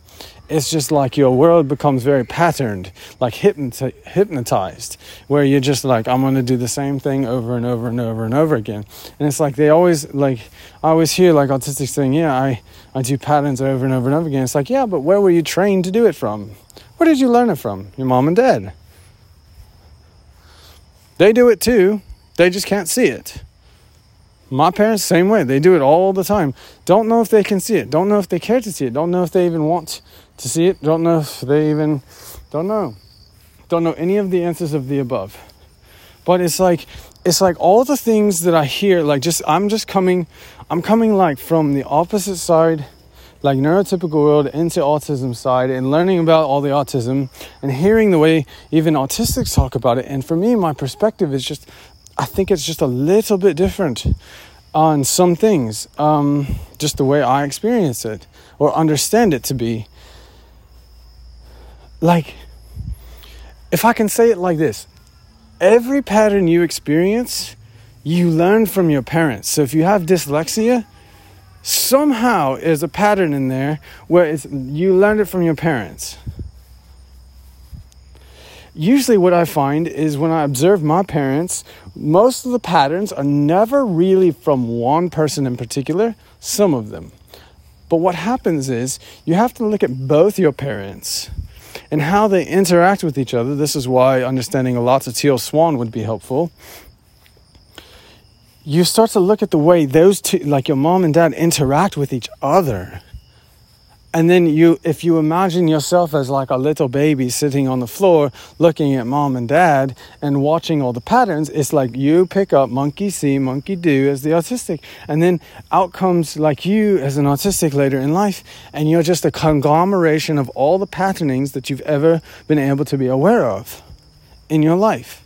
it's just like your world becomes very patterned, like hypnotized, where you're just like, I'm going to do the same thing over and over and over and over again. And it's like they always, like, I always hear, like, autistics saying, yeah, I do patterns over and over and over again. It's like, yeah, but where were you trained to do it from? Where did you learn it from? Your mom and dad. They do it too. They just can't see it. My parents, same way. They do it all the time. Don't know if they can see it. Don't know if they care to see it. Don't know if they even want to see it. Don't know if they even... Don't know. Don't know any of the answers of the above. But it's like all the things that I hear, like, just... I'm coming, like, from the opposite side, like, neurotypical world into autism side, and learning about all the autism and hearing the way even autistics talk about it. And for me, my perspective is just... I think it's just a little bit different on some things. Just the way I experience it or understand it to be. Like, if I can say it like this, every pattern you experience, you learn from your parents. So if you have dyslexia, somehow there's a pattern in there where you learned it from your parents. Usually what I find is when I observe my parents, most of the patterns are never really from one person in particular, some of them. But what happens is you have to look at both your parents and how they interact with each other. This is why understanding a lot of Teal Swan would be helpful. You start to look at the way those two, like your mom and dad, interact with each other. And then if you imagine yourself as like a little baby sitting on the floor looking at mom and dad and watching all the patterns, it's like you pick up monkey see, monkey do as the autistic. And then out comes like you as an autistic later in life, and you're just a conglomeration of all the patternings that you've ever been able to be aware of in your life.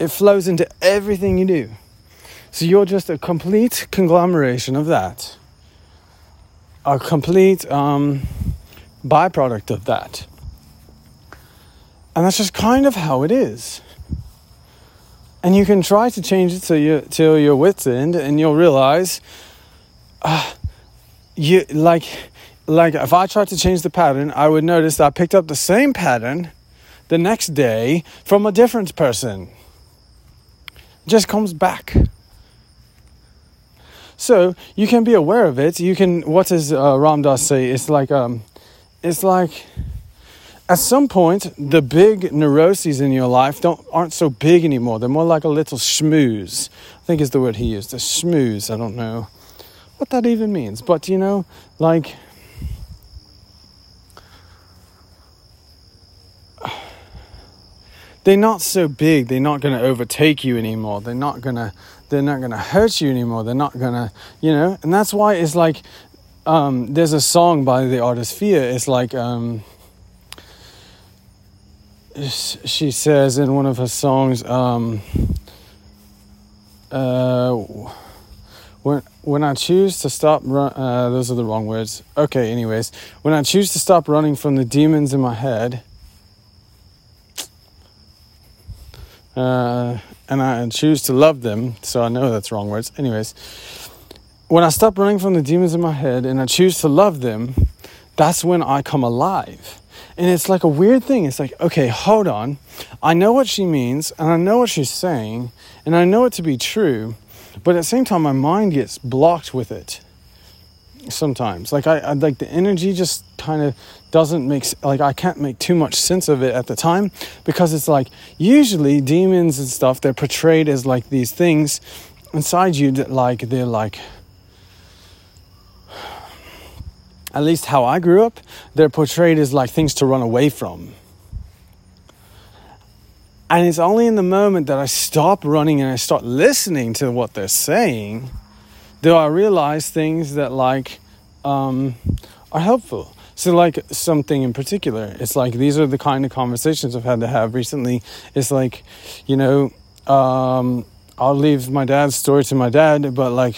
It flows into everything you do. So you're just a complete conglomeration of that. A complete byproduct of that. And that's just kind of how it is. And you can try to change it till your wit's end, and you'll realize, you if I tried to change the pattern, I would notice that I picked up the same pattern the next day from a different person. It just comes back. So you can be aware of it. You can. What does Ram Dass say? It's like, at some point, the big neuroses in your life aren't so big anymore. They're more like a little schmooze. I think is the word he used. A schmooze. I don't know what that even means. But you know, like, they're not so big. They're not going to overtake you anymore. They're not going to hurt you anymore. They're not going to, you know. And that's why it's like, there's a song by the artist Fia. It's like, she says in one of her songs, when I choose to stop, those are the wrong words. Okay, anyways. When I choose to stop running from the demons in my head, and I choose to love them, so I know that's wrong words. Anyways, when I stop running from the demons in my head and I choose to love them, that's when I come alive. And it's like a weird thing. It's like, okay, hold on. I know what she means, and I know what she's saying, and I know it to be true, but at the same time, my mind gets blocked with it sometimes. Like, I like the energy just kind of doesn't make, like, I can't make too much sense of it at the time, because it's like, usually demons and stuff, they're portrayed as like these things inside you that like, they're like, at least how I grew up, they're portrayed as like things to run away from. And it's only in the moment that I stop running and I start listening to what they're saying do I realize things that like are helpful. So like something in particular, it's like these are the kind of conversations I've had to have recently. It's like, you know, I'll leave my dad's story to my dad, but like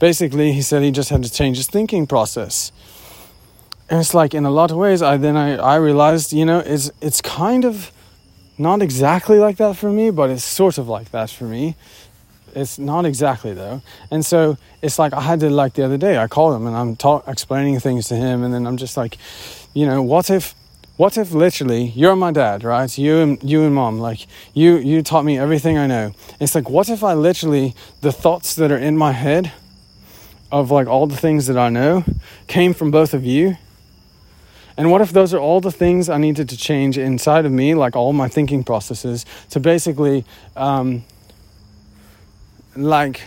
basically he said he just had to change his thinking process. And it's like, in a lot of ways, I realized, you know, it's kind of not exactly like that for me, but it's sort of like that for me. It's not exactly though. And so it's like, I had to, like the other day, I called him and I'm explaining things to him. And then I'm just like, you know, what if literally you're my dad, right? You and mom, like you taught me everything I know. It's like, what if I literally, the thoughts that are in my head of like all the things that I know came from both of you? And what if those are all the things I needed to change inside of me, like all my thinking processes, to basically, like,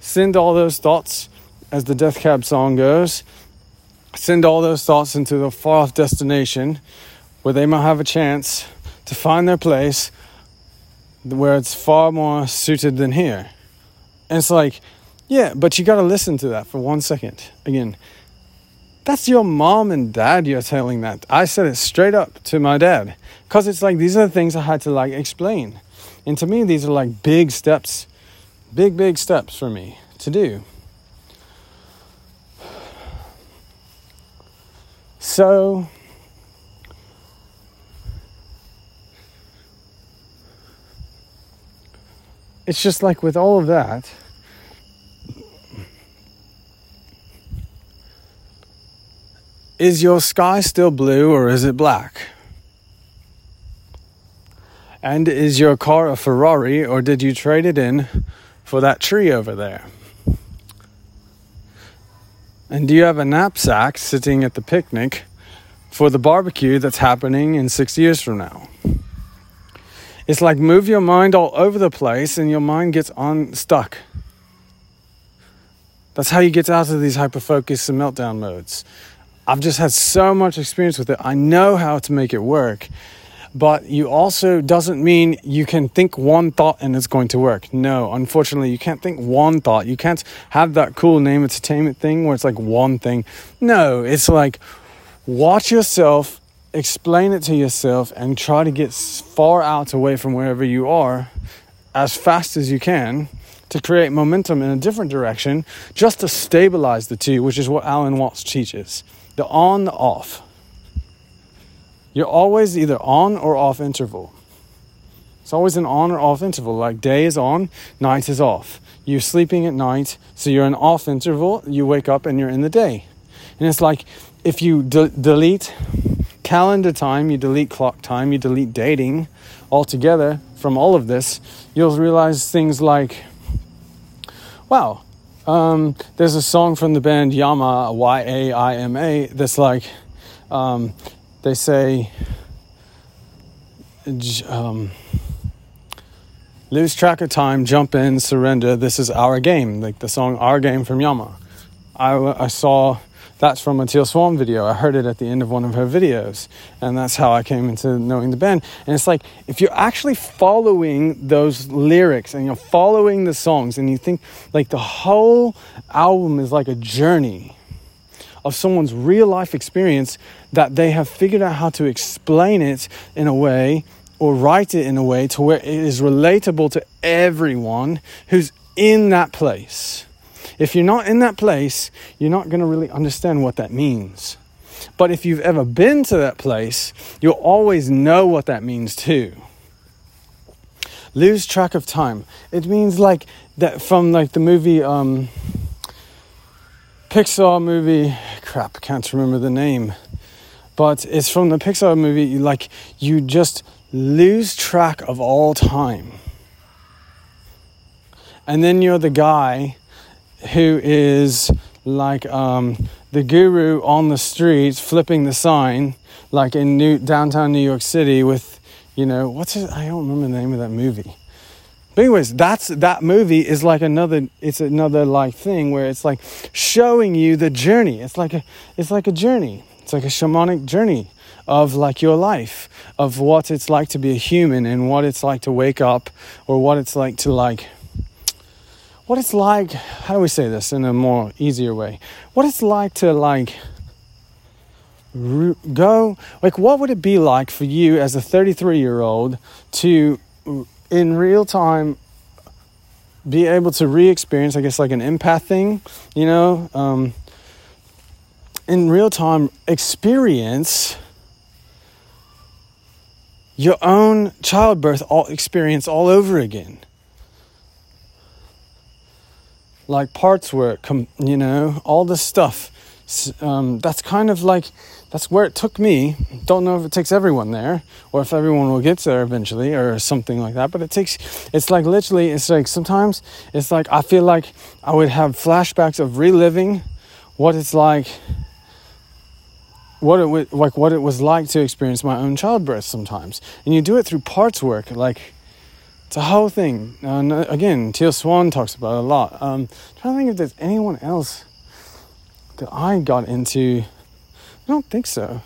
send all those thoughts, as the Death Cab song goes, send all those thoughts into the far-off destination where they might have a chance to find their place where it's far more suited than here. And it's like, yeah, but you got to listen to that for 1 second. Again, that's your mom and dad you're telling that. I said it straight up to my dad, because it's like, these are the things I had to like explain. And to me, these are like big steps, big steps for me to do. So it's just like with all of that, is your sky still blue or is it black? And is your car a Ferrari, or did you trade it in for that tree over there? And do you have a knapsack sitting at the picnic for the barbecue that's happening in 6 years from now? It's like, move your mind all over the place and your mind gets unstuck. That's how you get out of these hyperfocus and meltdown modes. I've just had so much experience with it. I know how to make it work. But you also, doesn't mean you can think one thought and it's going to work. No, unfortunately, you can't think one thought. You can't have that cool name entertainment thing where it's like one thing. No, it's like, watch yourself, explain it to yourself, and try to get far out away from wherever you are as fast as you can to create momentum in a different direction, just to stabilize the two, which is what Alan Watts teaches. The on, the off. You're always either on or off interval. It's always an on or off interval. Like, day is on, night is off. You're sleeping at night, so you're in off interval. You wake up and you're in the day. And it's like, if you delete calendar time, you delete clock time, you delete dating altogether from all of this, you'll realize things like, wow, there's a song from the band Yama, Yaima, that's like, they say, lose track of time, jump in, surrender, this is our game. Like the song Our Game from Yama. I saw that's from a Teal Swan video. I heard it at the end of one of her videos. And that's how I came into knowing the band. And it's like, if you're actually following those lyrics and you're following the songs and you think like the whole album is like a journey of someone's real life experience, that they have figured out how to explain it in a way or write it in a way to where it is relatable to everyone who's in that place. If you're not in that place, you're not going to really understand what that means. But if you've ever been to that place, you'll always know what that means too. Lose track of time. It means like that from like the movie, Pixar movie, crap, can't remember the name. but it's from the Pixar movie, like, you just lose track of all time. And then you're the guy who is like the guru on the streets flipping the sign, like in downtown New York City with, you know, I don't remember the name of that movie. But anyways, that movie is like another like thing where it's like showing you the journey. It's like a journey. It's like a shamanic journey of like your life, of what it's like to be a human and what it's like to wake up, or what it's like to like, what it's like, how do we say this in a more easier way? What it's like to like go, like what would it be like for you as a 33-year-old to in real time be able to re-experience, I guess, like an empath thing, you know, in real time experience your own childbirth experience all over again. Like parts work, you know, all this stuff. That's kind of like, that's where it took me. Don't know if it takes everyone there, or if everyone will get there eventually, or something like that. But it's like literally, it's like sometimes it's like I feel like I would have flashbacks of reliving what it's like, what it was like to experience my own childbirth sometimes. And you do it through parts work, like. It's a whole thing. Again, Teal Swan talks about it a lot. I'm trying to think if there's anyone else that I got into. I don't think so. I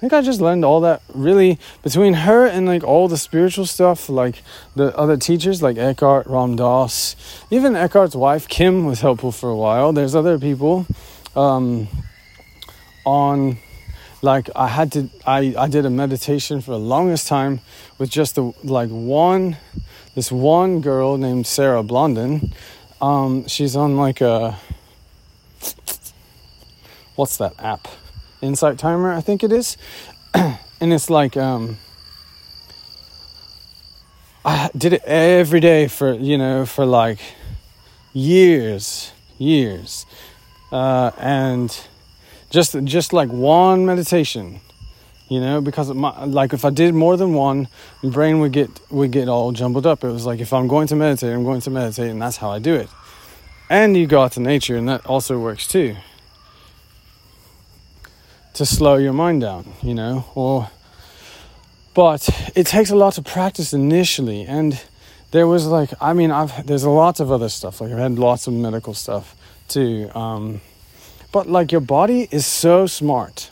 think I just learned all that really between her and like all the spiritual stuff, like the other teachers, like Eckhart, Ram Dass, even Eckhart's wife Kim was helpful for a while. There's other people on. Like I did a meditation for the longest time with just this one girl named Sarah Blondin. She's on like a, what's that app? Insight Timer, I think it is. And it's like, I did it every day for, you know, for like years. And just like one meditation, you know, because like if I did more than one, my brain would get all jumbled up. It was like, if I'm going to meditate, I'm going to meditate, and that's how I do it. And you go out to nature, and that also works too, to slow your mind down, you know. But it takes a lot to practice initially, and there was like, I mean, there's a lot of other stuff. Like I've had lots of medical stuff too. But like your body is so smart.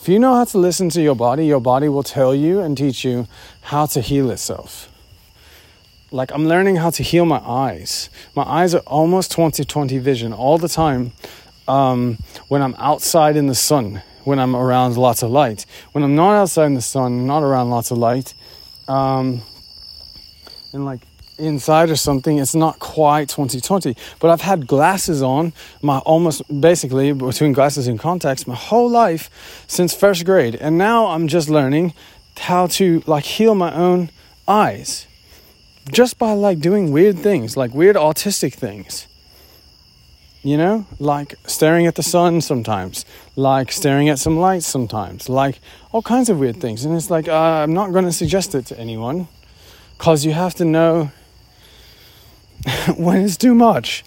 If you know how to listen to your body will tell you and teach you how to heal itself. Like I'm learning how to heal my eyes. My eyes are almost 20/20 vision all the time. When I'm outside in the sun, when I'm around lots of light. When I'm not outside in the sun, not around lots of light, and like inside or something, it's not quite 20/20. But I've had glasses on my almost basically between glasses and contacts my whole life since first grade, and now I'm just learning how to like heal my own eyes just by like doing weird things, like weird autistic things, you know, like staring at the sun sometimes, like staring at some lights sometimes, like all kinds of weird things. And it's like I'm not going to suggest it to anyone, because you have to know when it's too much.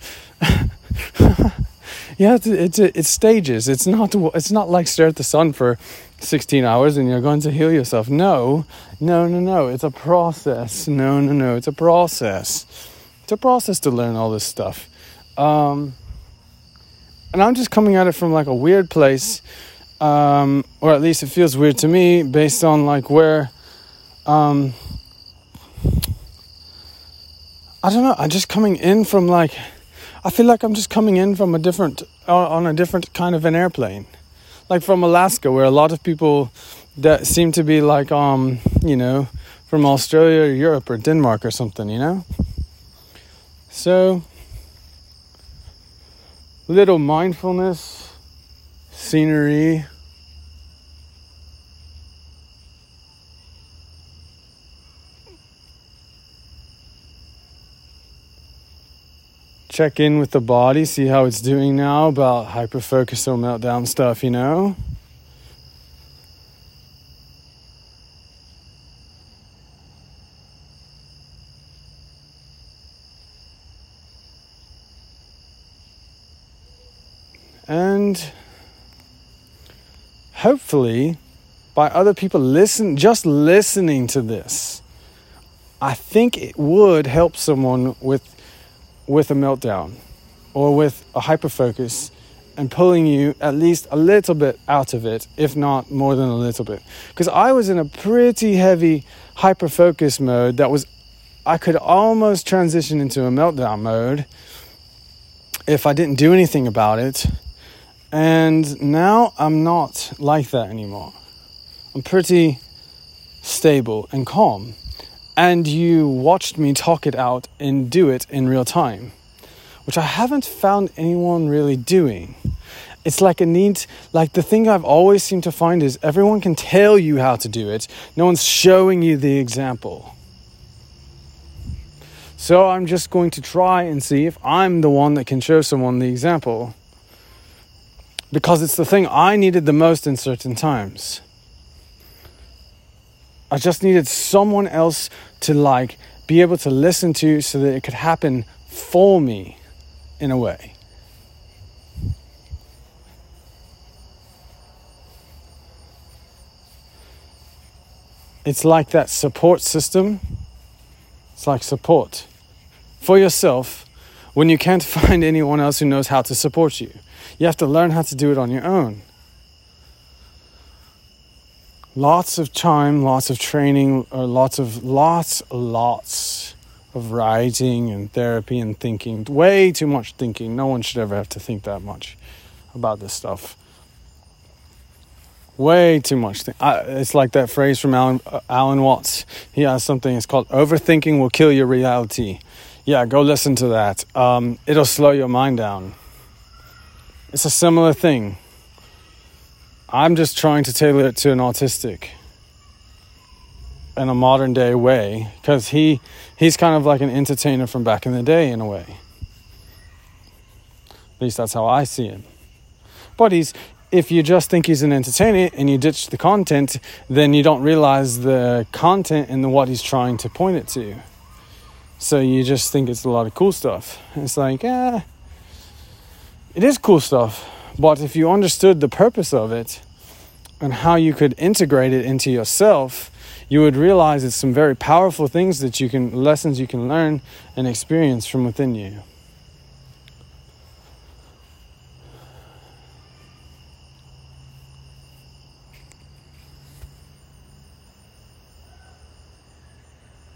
You have to, it's stages. It's not like stare at the sun for 16 hours and you're going to heal yourself. No. It's a process. No. It's a process. It's a process to learn all this stuff. And I'm just coming at it from like a weird place. Or at least it feels weird to me based on like where, I don't know, I'm just coming in from like, I feel like I'm just coming in from on a different kind of an airplane. Like from Alaska, where a lot of people that seem to be like, you know, from Australia or Europe or Denmark or something, you know? So, little mindfulness, scenery. Check in with the body, see how it's doing now about hyperfocus or meltdown stuff, you know? and hopefully by other people listening to this, I think it would help someone with a meltdown or with a hyperfocus and pulling you at least a little bit out of it, if not more than a little bit. Because I was in a pretty heavy hyperfocus mode that was, I could almost transition into a meltdown mode if I didn't do anything about it. And now I'm not like that anymore. I'm pretty stable and calm. And you watched me talk it out and do it in real time, which I haven't found anyone really doing. It's like a need, like the thing I've always seemed to find is everyone can tell you how to do it. No one's showing you the example. So I'm just going to try and see if I'm the one that can show someone the example, because it's the thing I needed the most in certain times. I just needed someone else to like be able to listen to so that it could happen for me in a way. It's like that support system. It's like support for yourself when you can't find anyone else who knows how to support you. You have to learn how to do it on your own. Lots of time, lots of training, or lots of writing and therapy and thinking. Way too much thinking. No one should ever have to think that much about this stuff. Way too much. It's like that phrase from Alan Watts. He has something. It's called "Overthinking will kill your reality." Yeah, go listen to that. It'll slow your mind down. It's a similar thing. I'm just trying to tailor it to an autistic in a modern day way, because he's kind of like an entertainer from back in the day in a way. At least that's how I see him. But if you just think he's an entertainer and you ditch the content, then you don't realize the content and what he's trying to point it to. So you just think it's a lot of cool stuff. It's like, it is cool stuff. But if you understood the purpose of it and how you could integrate it into yourself, you would realize it's some very powerful things that lessons you can learn and experience from within you.